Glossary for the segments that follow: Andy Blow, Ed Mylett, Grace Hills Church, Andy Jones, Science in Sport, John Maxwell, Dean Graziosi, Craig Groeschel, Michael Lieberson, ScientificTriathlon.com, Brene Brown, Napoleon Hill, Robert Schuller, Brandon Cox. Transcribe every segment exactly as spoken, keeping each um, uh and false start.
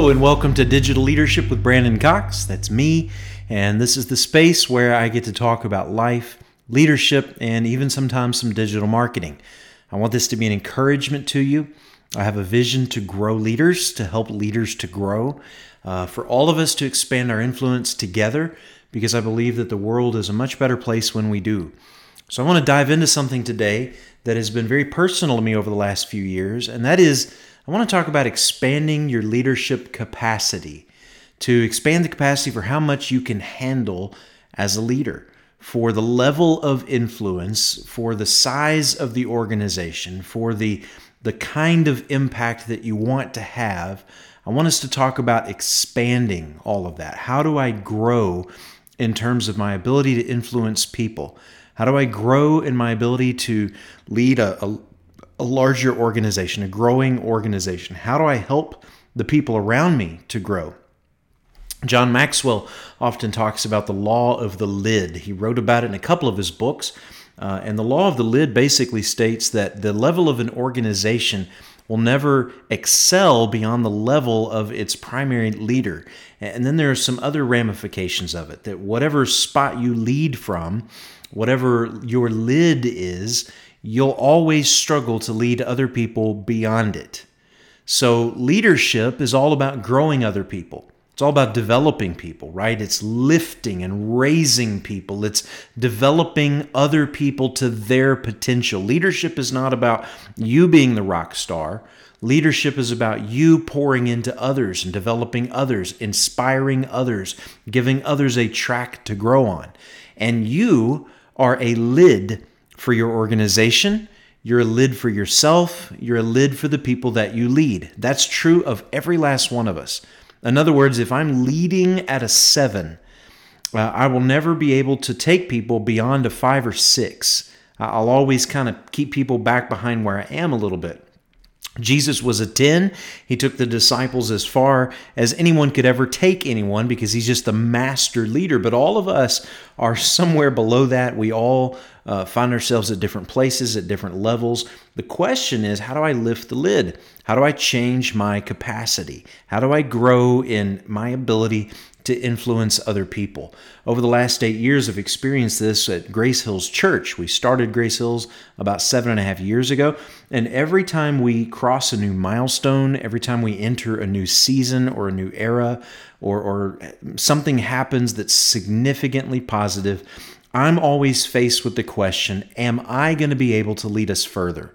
Hello and welcome to Digital Leadership with Brandon Cox. That's me, and this is the space where I get to talk about life, leadership, and even sometimes some digital marketing. I want this to be an encouragement to you. I have a vision to grow leaders, to help leaders to grow, uh, for all of us to expand our influence together, because I believe that the world is a much better place when we do. So I want to dive into something today that has been very personal to me over the last few years, and that is I want to talk about expanding your leadership capacity, to expand the capacity for how much you can handle as a leader, for the level of influence, for the size of the organization, for the, the kind of impact that you want to have. I want us to talk about expanding all of that. How do I grow in terms of my ability to influence people? How do I grow in my ability to lead a, a a larger organization, a growing organization? How do I help the people around me to grow? John Maxwell often talks about the law of the lid. He wrote about it in a couple of his books. Uh, and the law of the lid basically states that the level of an organization will never excel beyond the level of its primary leader. And then there are some other ramifications of it, that whatever spot you lead from, whatever your lid is, you'll always struggle to lead other people beyond it. So leadership is all about growing other people. It's all about developing people, right? It's lifting and raising people. It's developing other people to their potential. Leadership is not about you being the rock star. Leadership is about you pouring into others and developing others, inspiring others, giving others a track to grow on. And you are a lid for your organization, you're a lid for yourself, you're a lid for the people that you lead. That's true of every last one of us. In other words, if I'm leading at a seven, uh, I will never be able to take people beyond a five or six. I'll always kind of keep people back behind where I am a little bit. Jesus was a ten. He took the disciples as far as anyone could ever take anyone because he's just the master leader. But all of us are somewhere below that. We all uh, find ourselves at different places, at different levels. The question is, how do I lift the lid? How do I change my capacity? How do I grow in my ability to influence other people? Over the last eight years, I've experienced this at Grace Hills Church. We started Grace Hills about seven and a half years ago. And every time we cross a new milestone, every time we enter a new season or a new era, or, or something happens that's significantly positive, I'm always faced with the question, am I going to be able to lead us further?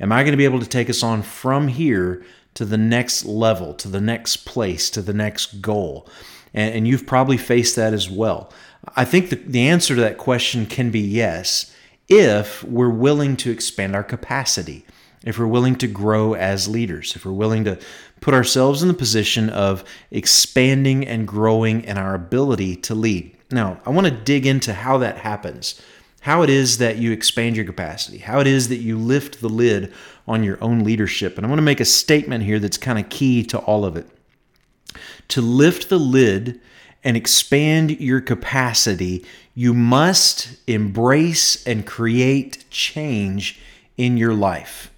Am I going to be able to take us on from here to the next level, to the next place, to the next goal? And you've probably faced that as well. I think the, the answer to that question can be yes, if we're willing to expand our capacity, if we're willing to grow as leaders, if we're willing to put ourselves in the position of expanding and growing in our ability to lead. Now, I want to dig into how that happens, how it is that you expand your capacity, how it is that you lift the lid on your own leadership. And I want to make a statement here that's kind of key to all of it. To lift the lid and expand your capacity, you must embrace and create change in your life.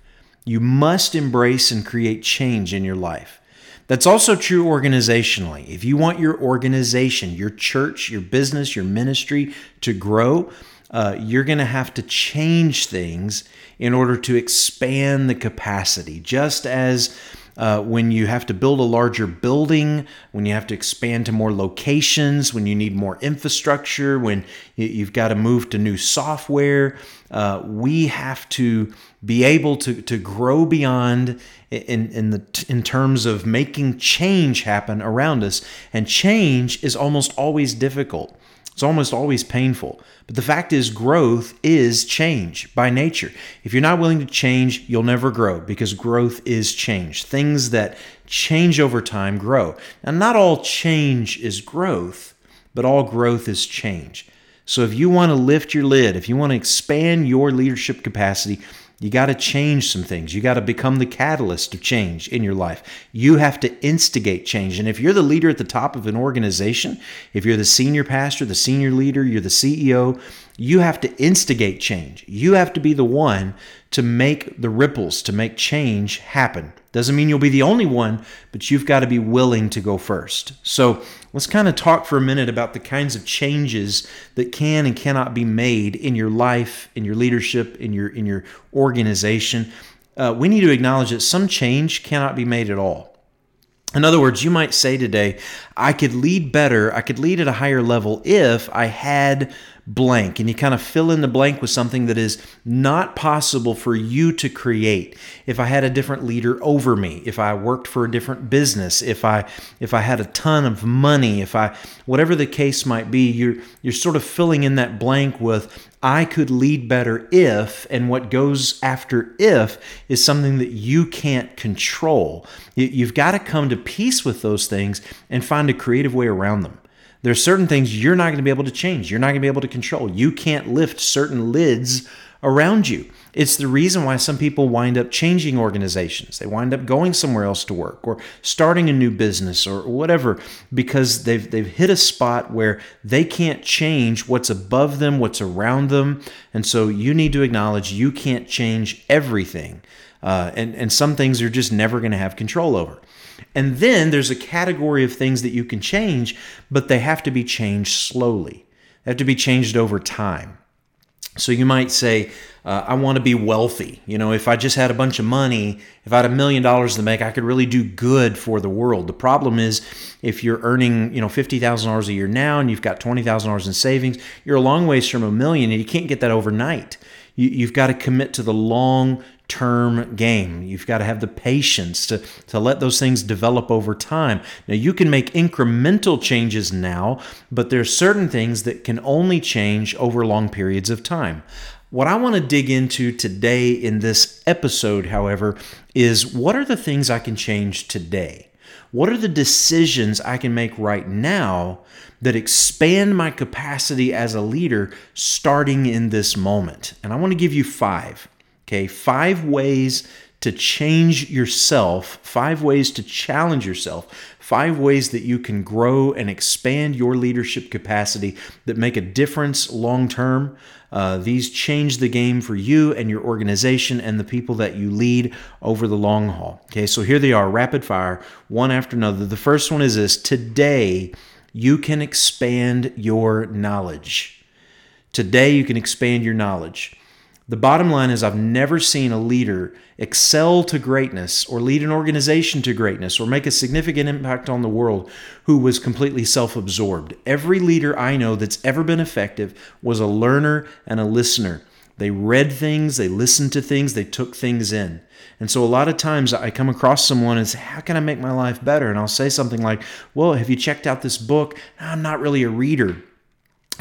You must embrace and create change in your life. That's also true organizationally. If you want your organization, your church, your business, your ministry to grow, uh, you're going to have to change things in order to expand the capacity. Just as Uh, when you have to build a larger building, when you have to expand to more locations, when you need more infrastructure, when you've got to move to new software, uh, we have to be able to, to grow beyond in, in, the, in terms of making change happen around us. And change is almost always difficult. It's almost always painful. But the fact is, growth is change by nature. If you're not willing to change, you'll never grow, because growth is change. Things that change over time grow. Now, not all change is growth, but all growth is change. So if you want to lift your lid, if you want to expand your leadership capacity, you got to change some things. You got to become the catalyst of change in your life. You have to instigate change. And if you're the leader at the top of an organization, if you're the senior pastor, the senior leader, you're the C E O, you have to instigate change. You have to be the one to make the ripples, to make change happen. Doesn't mean you'll be the only one, but you've got to be willing to go first. So let's kind of talk for a minute about the kinds of changes that can and cannot be made in your life, in your leadership, in your in your organization. Uh, we need to acknowledge that some change cannot be made at all. In other words, you might say today, I could lead better, I could lead at a higher level if I had blank. And you kind of fill in the blank with something that is not possible for you to create. If I had a different leader over me, if I worked for a different business, if I if I had a ton of money, if I whatever the case might be, you're you're sort of filling in that blank with I could lead better if, and what goes after if is something that you can't control. You've got to come to peace with those things and find a creative way around them. There are certain things you're not going to be able to change. You're not going to be able to control. You can't lift certain lids around you. It's the reason why some people wind up changing organizations. They wind up going somewhere else to work or starting a new business or whatever, because they've they've hit a spot where they can't change what's above them, what's around them. And so you need to acknowledge you can't change everything. Uh, and, and some things you're just never going to have control over. And then there's a category of things that you can change, but they have to be changed slowly. They have to be changed over time. So you might say, uh, I want to be wealthy. You know, if I just had a bunch of money, if I had a million dollars to make, I could really do good for the world. The problem is if you're earning, you know, fifty thousand dollars a year now and you've got twenty thousand dollars in savings, you're a long ways from a million and you can't get that overnight. You, you've got to commit to the long-term game. You've got to have the patience to, to let those things develop over time. Now, you can make incremental changes now, but there are certain things that can only change over long periods of time. What I want to dig into today in this episode, however, is what are the things I can change today? What are the decisions I can make right now that expand my capacity as a leader starting in this moment? And I want to give you five, okay? Five ways to change yourself, five ways to challenge yourself, five ways that you can grow and expand your leadership capacity that make a difference long-term. Uh, these change the game for you and your organization and the people that you lead over the long haul. Okay, so here they are, rapid fire, one after another. The first one is this: today you can expand your knowledge. Today you can expand your knowledge. The bottom line is I've never seen a leader excel to greatness or lead an organization to greatness or make a significant impact on the world who was completely self-absorbed. Every leader I know that's ever been effective was a learner and a listener. They read things, they listened to things, they took things in. And so a lot of times I come across someone and say, how can I make my life better? And I'll say something like, well, have you checked out this book? No, I'm not really a reader.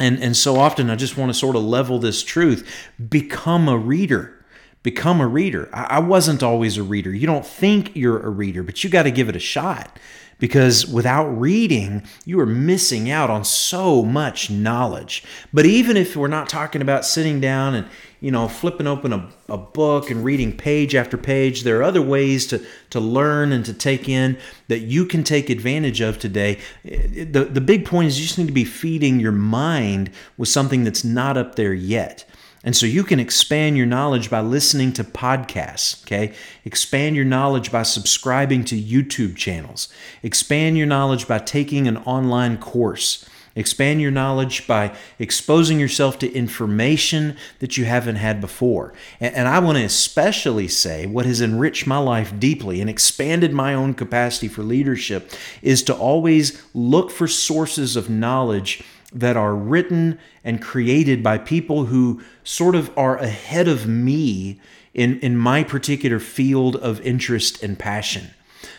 And and so often I just want to sort of level this truth. Become a reader. Become a reader. I, I wasn't always a reader. You don't think you're a reader, but you got to give it a shot. Because without reading, you are missing out on so much knowledge. But even if we're not talking about sitting down and, you know, flipping open a, a book and reading page after page, there are other ways to, to learn and to take in that you can take advantage of today. The, the big point is you just need to be feeding your mind with something that's not up there yet. And so you can expand your knowledge by listening to podcasts, okay? Expand your knowledge by subscribing to YouTube channels. Expand your knowledge by taking an online course. Expand your knowledge by exposing yourself to information that you haven't had before. And, and I want to especially say what has enriched my life deeply and expanded my own capacity for leadership is to always look for sources of knowledge that are written and created by people who sort of are ahead of me in, in my particular field of interest and passion.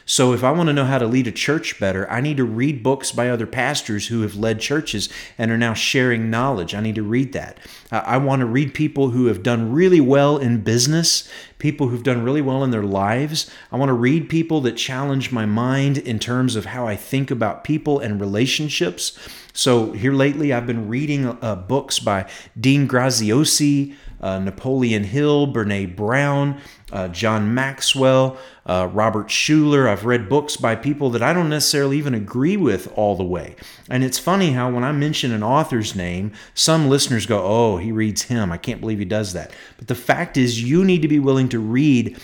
So if I want to know how to lead a church better, I need to read books by other pastors who have led churches and are now sharing knowledge. I need to read that. I want to read people who have done really well in business, people who've done really well in their lives. I want to read people that challenge my mind in terms of how I think about people and relationships. So here lately, I've been reading uh, books by Dean Graziosi, uh, Napoleon Hill, Brene Brown, uh, John Maxwell, uh, Robert Schuller. I've read books by people that I don't necessarily even agree with all the way. And it's funny how when I mention an author's name, some listeners go, oh, he reads him. I can't believe he does that. But the fact is you need to be willing to read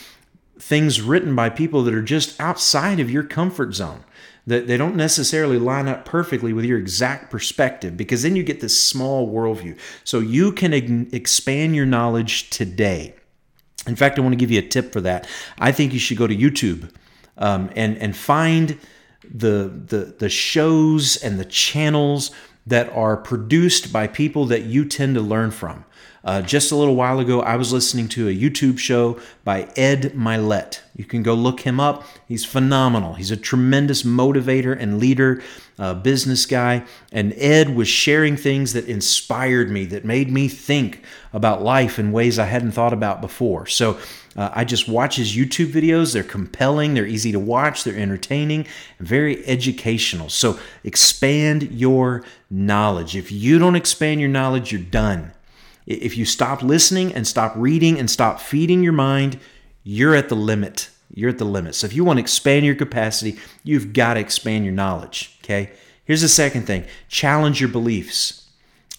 things written by people that are just outside of your comfort zone, that they don't necessarily line up perfectly with your exact perspective, because then you get this small worldview. So you can eg- expand your knowledge today. In fact, I want to give you a tip for that. I think you should go to YouTube um, and and find the the the shows and the channels that are produced by people that you tend to learn from. Uh, just a little while ago, I was listening to a YouTube show by Ed Mylett. You can go look him up. He's phenomenal. He's a tremendous motivator and leader, uh, business guy. And Ed was sharing things that inspired me, that made me think about life in ways I hadn't thought about before. So uh, I just watch his YouTube videos. They're compelling. They're easy to watch. They're entertaining, and very educational. So expand your knowledge. If you don't expand your knowledge, you're done. If you stop listening and stop reading and stop feeding your mind, you're at the limit. You're at the limit. So if you want to expand your capacity, you've got to expand your knowledge, okay? Here's the second thing. Challenge your beliefs.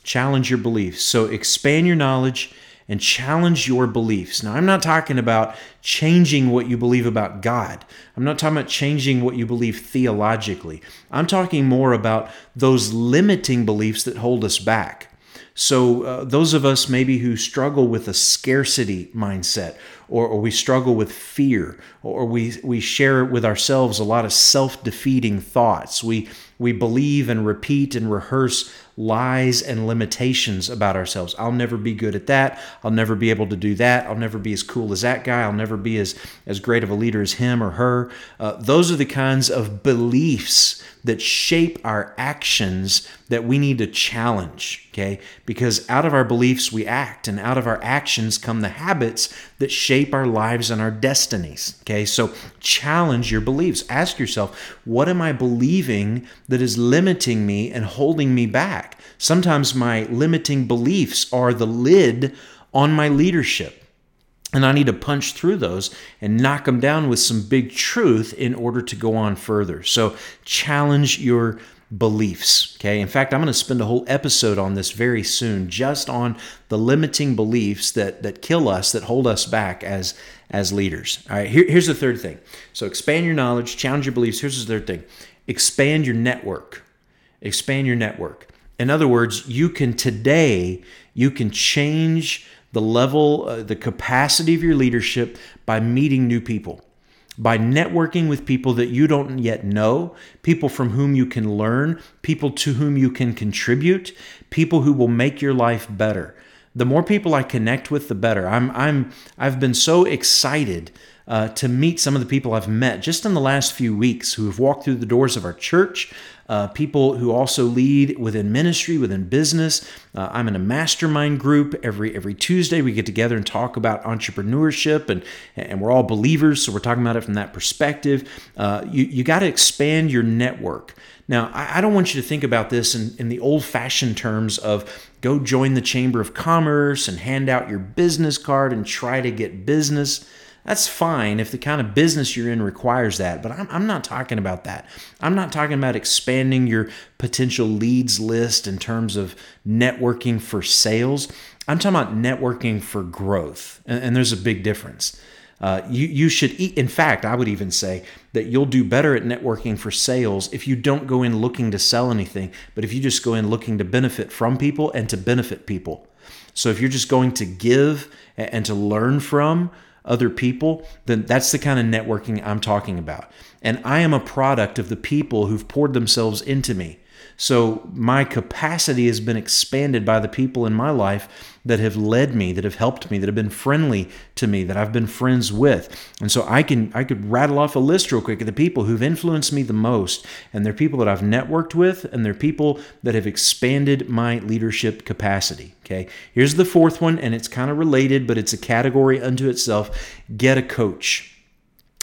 Challenge your beliefs. So expand your knowledge and challenge your beliefs. Now, I'm not talking about changing what you believe about God. I'm not talking about changing what you believe theologically. I'm talking more about those limiting beliefs that hold us back. So uh, those of us maybe who struggle with a scarcity mindset, or, or we struggle with fear, or we we share with ourselves a lot of self-defeating thoughts. We we believe and repeat and rehearse lies and limitations about ourselves. I'll never be good at that. I'll never be able to do that. I'll never be as cool as that guy. I'll never be as, as great of a leader as him or her. Uh, those are the kinds of beliefs that shape our actions that we need to challenge, okay? Because out of our beliefs, we act, and out of our actions come the habits that shape our lives and our destinies, okay? So challenge your beliefs. Ask yourself, what am I believing that is limiting me and holding me back? Sometimes my limiting beliefs are the lid on my leadership, and I need to punch through those and knock them down with some big truth in order to go on further. So challenge your beliefs, okay? In fact, I'm going to spend a whole episode on this very soon, just on the limiting beliefs that that kill us, that hold us back as, as leaders. All right, here, here's the third thing. So expand your knowledge, challenge your beliefs. Here's the third thing. Expand your network. Expand your network. In other words, you can today, you can change the level, uh, the capacity of your leadership by meeting new people, by networking with people that you don't yet know, people from whom you can learn, people to whom you can contribute, people who will make your life better. The more people I connect with, the better. I'm, I'm, I've been so excited uh, to meet some of the people I've met just in the last few weeks who have walked through the doors of our church. Uh, people who also lead within ministry, within business. Uh, I'm in a mastermind group. Every every Tuesday we get together and talk about entrepreneurship, and, and we're all believers, so we're talking about it from that perspective. Uh, you you got to expand your network. Now, I, I don't want you to think about this in, in the old-fashioned terms of go join the Chamber of Commerce and hand out your business card and try to get business. That's fine if the kind of business you're in requires that, but I'm, I'm not talking about that. I'm not talking about expanding your potential leads list in terms of networking for sales. I'm talking about networking for growth, and, and there's a big difference. Uh, you, you should, e- in fact, I would even say that you'll do better at networking for sales if you don't go in looking to sell anything, but if you just go in looking to benefit from people and to benefit people. So if you're just going to give and to learn from other people, then that's the kind of networking I'm talking about. And I am a product of the people who've poured themselves into me. So my capacity has been expanded by the people in my life that have led me, that have helped me, that have been friendly to me, that I've been friends with. And so I can I could rattle off a list real quick of the people who've influenced me the most, and they're people that I've networked with, and they're people that have expanded my leadership capacity, okay? Here's the fourth one, and it's kind of related, but it's a category unto itself. Get a coach.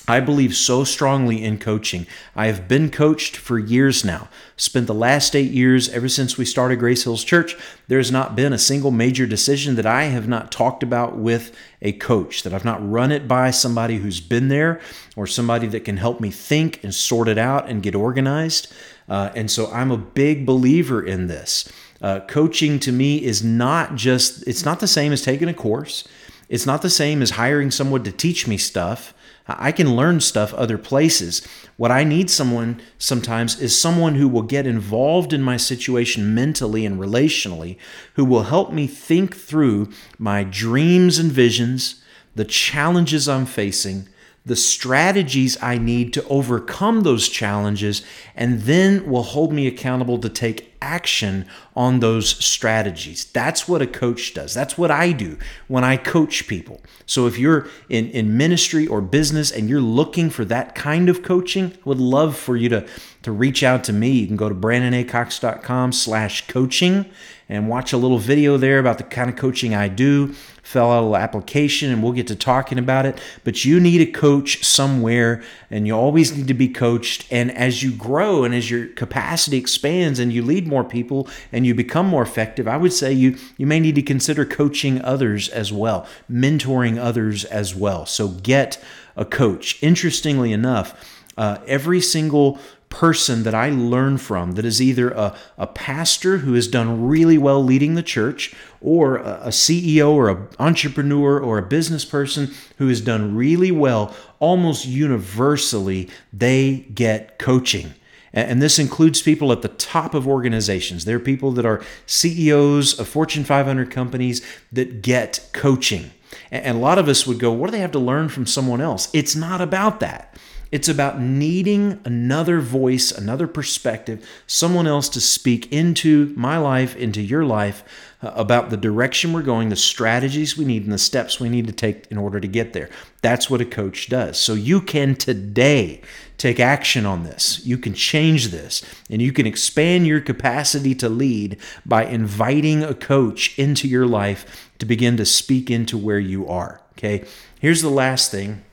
I believe so strongly in coaching. I have been coached for years now. Spent the last eight years, ever since we started Grace Hills Church, there has not been a single major decision that I have not talked about with a coach, that I've not run it by somebody who's been there or somebody that can help me think and sort it out and get organized. Uh, and so I'm a big believer in this. Uh, coaching to me is not just, it's not the same as taking a course. It's not the same as hiring someone to teach me stuff. I can learn stuff other places. What I need someone sometimes is someone who will get involved in my situation mentally and relationally, who will help me think through my dreams and visions, the challenges I'm facing, the strategies I need to overcome those challenges, and then will hold me accountable to take action on those strategies. That's what a coach does. That's what I do when I coach people. So if you're in, in ministry or business and you're looking for that kind of coaching, I would love for you to, to reach out to me. You can go to brandonacox.com slash coaching and watch a little video there about the kind of coaching I do. Fill out a little application and we'll get to talking about it. But you need a coach somewhere, and you always need to be coached. And as you grow and as your capacity expands and you lead more people and you become more effective, I would say you, you may need to consider coaching others as well, mentoring others as well. So get a coach. Interestingly enough, uh, every single person that I learn from that is either a, a pastor who has done really well leading the church, or a, a C E O or an entrepreneur or a business person who has done really well, almost universally, they get coaching. And this includes people at the top of organizations. There are people that are C E Os of Fortune five hundred companies that get coaching. And a lot of us would go, what do they have to learn from someone else? It's not about that. It's about needing another voice, another perspective, someone else to speak into my life, into your life, uh, about the direction we're going, the strategies we need, and the steps we need to take in order to get there. That's what a coach does. So you can today take action on this. You can change this, and you can expand your capacity to lead by inviting a coach into your life to begin to speak into where you are. Okay, here's the last thing.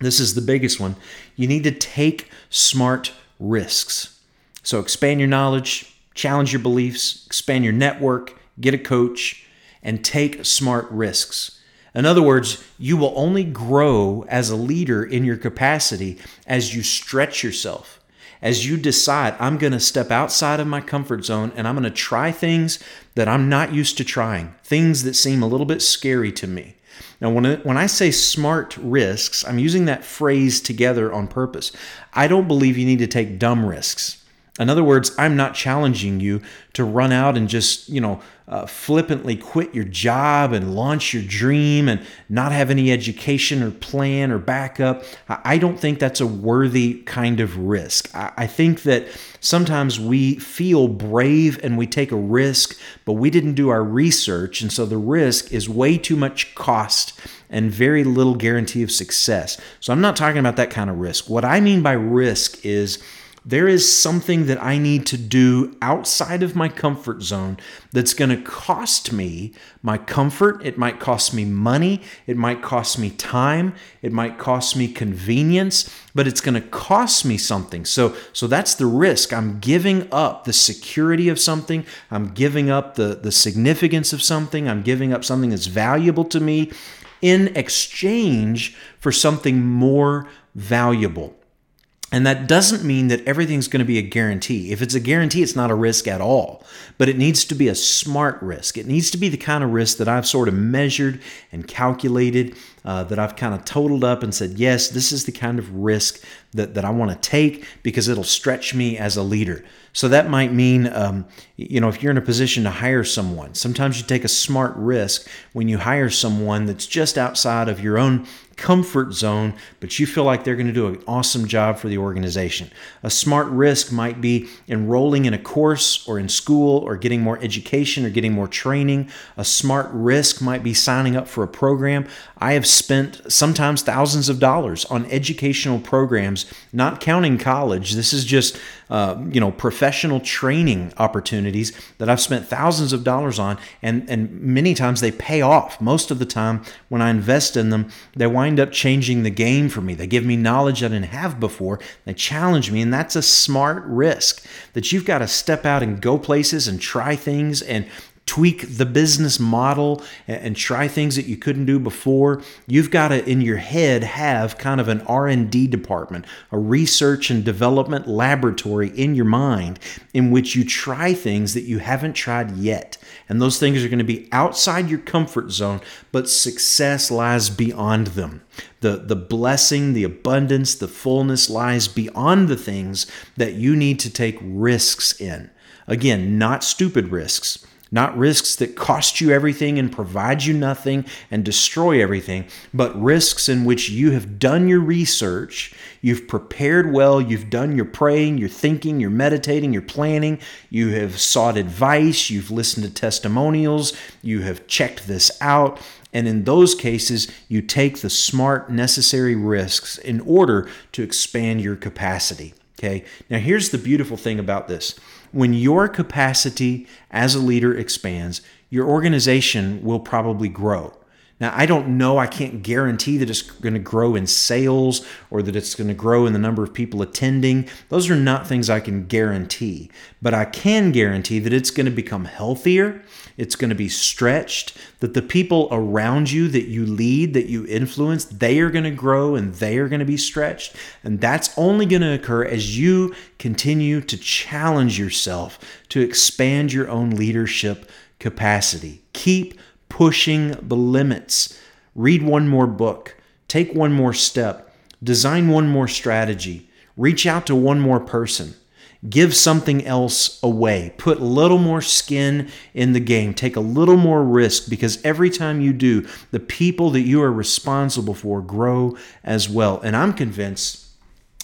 This is the biggest one. You need to take smart risks. So expand your knowledge, challenge your beliefs, expand your network, get a coach, and take smart risks. In other words, you will only grow as a leader in your capacity as you stretch yourself. As you decide, I'm going to step outside of my comfort zone and I'm going to try things that I'm not used to trying, things that seem a little bit scary to me. Now, when I, when I say smart risks, I'm using that phrase together on purpose. I don't believe you need to take dumb risks. In other words, I'm not challenging you to run out and just, you know, uh, flippantly quit your job and launch your dream and not have any education or plan or backup. I don't think that's a worthy kind of risk. I, I think that sometimes we feel brave and we take a risk, but we didn't do our research. And so the risk is way too much cost and very little guarantee of success. So I'm not talking about that kind of risk. What I mean by risk is, there is something that I need to do outside of my comfort zone that's going to cost me my comfort. It might cost me money. It might cost me time. It might cost me convenience, but it's going to cost me something. So, so that's the risk. I'm giving up the security of something. I'm giving up the, the significance of something. I'm giving up something that's valuable to me in exchange for something more valuable. And that doesn't mean that everything's going to be a guarantee. If it's a guarantee, it's not a risk at all. But it needs to be a smart risk. It needs to be the kind of risk that I've sort of measured and calculated, uh, that I've kind of totaled up and said, yes, this is the kind of risk that, that I want to take because it'll stretch me as a leader. So that might mean, um, you know, if you're in a position to hire someone, sometimes you take a smart risk when you hire someone that's just outside of your own comfort zone, but you feel like they're going to do an awesome job for the organization. A smart risk might be enrolling in a course or in school or getting more education or getting more training. A smart risk might be signing up for a program. I have spent sometimes thousands of dollars on educational programs, not counting college. This is just Uh, you know, professional training opportunities that I've spent thousands of dollars on, and, and many times they pay off. Most of the time when I invest in them, they wind up changing the game for me. They give me knowledge I didn't have before. They challenge me, and that's a smart risk that you've got to step out and go places and try things and tweak the business model and try things that you couldn't do before. You've got to, in your head, have kind of an R and D department, a research and development laboratory in your mind in which you try things that you haven't tried yet. And those things are going to be outside your comfort zone, but success lies beyond them. The, the blessing, the abundance, the fullness lies beyond the things that you need to take risks in. Again, not stupid risks. Not risks that cost you everything and provide you nothing and destroy everything, but risks in which you have done your research, you've prepared well, you've done your praying, your thinking, your meditating, your planning, you have sought advice, you've listened to testimonials, you have checked this out. And in those cases, you take the smart, necessary risks in order to expand your capacity. Okay. Now, here's the beautiful thing about this. When your capacity as a leader expands, your organization will probably grow. Now, I don't know, I can't guarantee that it's going to grow in sales or that it's going to grow in the number of people attending. Those are not things I can guarantee, but I can guarantee that it's going to become healthier, it's going to be stretched, that the people around you that you lead, that you influence, they are going to grow and they are going to be stretched. And that's only going to occur as you continue to challenge yourself to expand your own leadership capacity. Keep pushing the limits. Read one more book. Take one more step. Design one more strategy. Reach out to one more person. Give something else away. Put a little more skin in the game. Take a little more risk, because every time you do, the people that you are responsible for grow as well. And I'm convinced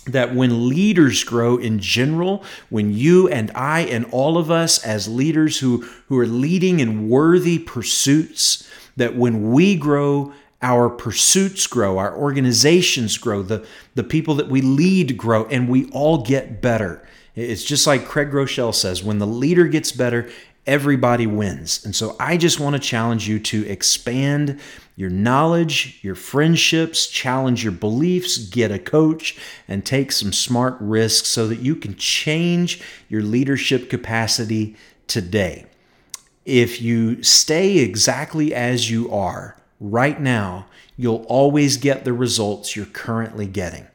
that when leaders grow in general, when you and I and all of us as leaders who, who are leading in worthy pursuits, that when we grow, our pursuits grow, our organizations grow, the, the people that we lead grow, and we all get better. It's just like Craig Groeschel says, when the leader gets better, everybody wins. And so I just want to challenge you to expand your knowledge, your friendships, challenge your beliefs, get a coach, and take some smart risks so that you can change your leadership capacity today. If you stay exactly as you are right now, you'll always get the results you're currently getting.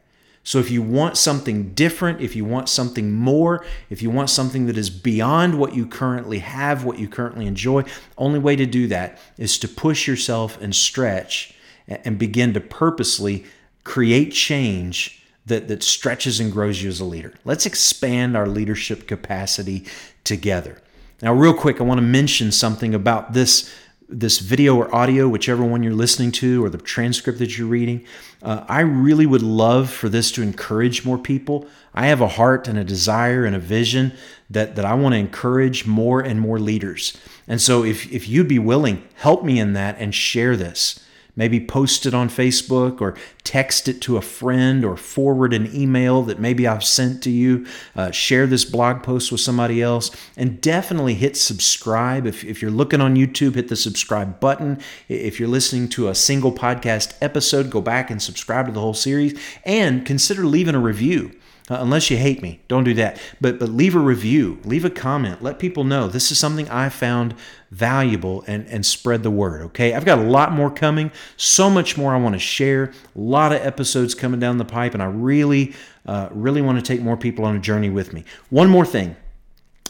So if you want something different, if you want something more, if you want something that is beyond what you currently have, what you currently enjoy, the only way to do that is to push yourself and stretch and begin to purposely create change that, that stretches and grows you as a leader. Let's expand our leadership capacity together. Now, real quick, I want to mention something about this this video or audio, whichever one you're listening to, or the transcript that you're reading. Uh, I really would love for this to encourage more people. I have a heart and a desire and a vision that, that I want to encourage more and more leaders. And so if, if you'd be willing, help me in that and share this. Maybe post it on Facebook or text it to a friend or forward an email that maybe I've sent to you. Uh, share this blog post with somebody else, and definitely hit subscribe. If, if you're looking on YouTube, hit the subscribe button. If you're listening to a single podcast episode, go back and subscribe to the whole series, and consider leaving a review. Uh, unless you hate me, don't do that. But but leave a review, leave a comment, let people know this is something I found valuable, and, and spread the word, okay? I've got a lot more coming, so much more I want to share, a lot of episodes coming down the pipe, and I really, uh, really want to take more people on a journey with me. One more thing.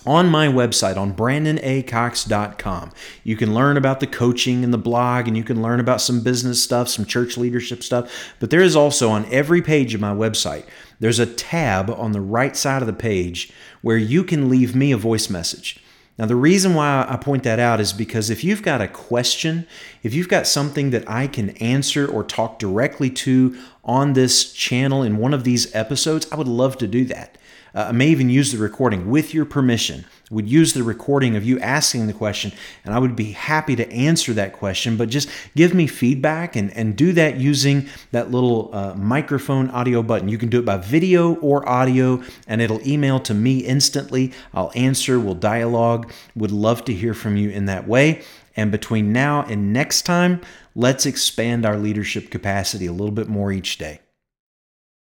On my website, on brandon a cox dot com, you can learn about the coaching and the blog, and you can learn about some business stuff, some church leadership stuff. But there is also, on every page of my website, there's a tab on the right side of the page where you can leave me a voice message. Now, the reason why I point that out is because if you've got a question, if you've got something that I can answer or talk directly to on this channel in one of these episodes, I would love to do that. Uh, I may even use the recording with your permission. I would use the recording of you asking the question, and I would be happy to answer that question, but just give me feedback, and, and do that using that little uh, microphone audio button. You can do it by video or audio, and it'll email to me instantly. I'll answer, we'll dialogue. Would love to hear from you in that way. And between now and next time, let's expand our leadership capacity a little bit more each day.